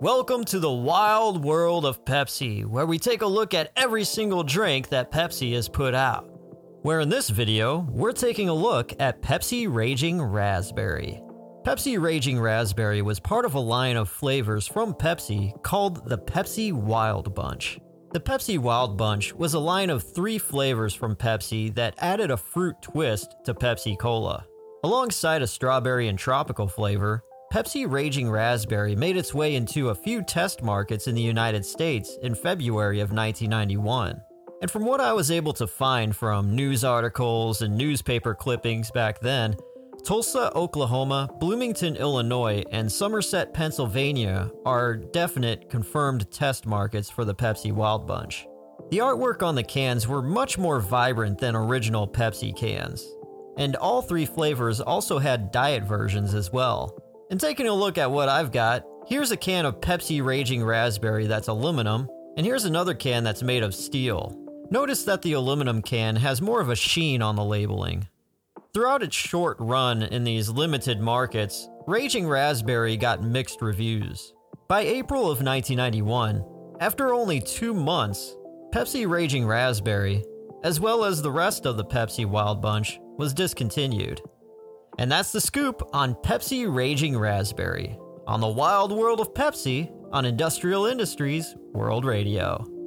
Welcome to the wild world of Pepsi, where we take a look at every single drink that Pepsi has put out. Where in this video, we're taking a look at Pepsi Raging Raspberry. Pepsi Raging Raspberry was part of a line of flavors from Pepsi called the Pepsi Wild Bunch. The Pepsi Wild Bunch was a line of 3 flavors from Pepsi that added a fruit twist to Pepsi Cola. Alongside a strawberry and tropical flavor, Pepsi Raging Raspberry made its way into a few test markets in the United States in February of 1991. And from what I was able to find from news articles and newspaper clippings back then, Tulsa, Oklahoma, Bloomington, Illinois, and Somerset, Pennsylvania are definite confirmed test markets for the Pepsi Wild Bunch. The artwork on the cans were much more vibrant than original Pepsi cans, and all 3 flavors also had diet versions as well. And taking a look at what I've got, here's a can of Pepsi Raging Raspberry that's aluminum, and here's another can that's made of steel. Notice that the aluminum can has more of a sheen on the labeling. Throughout its short run in these limited markets, Raging Raspberry got mixed reviews. By April of 1991, after only 2 months, Pepsi Raging Raspberry, as well as the rest of the Pepsi Wild Bunch, was discontinued. And that's the scoop on Pepsi Raging Raspberry, on the wild world of Pepsi, on Industrial Industries World Radio.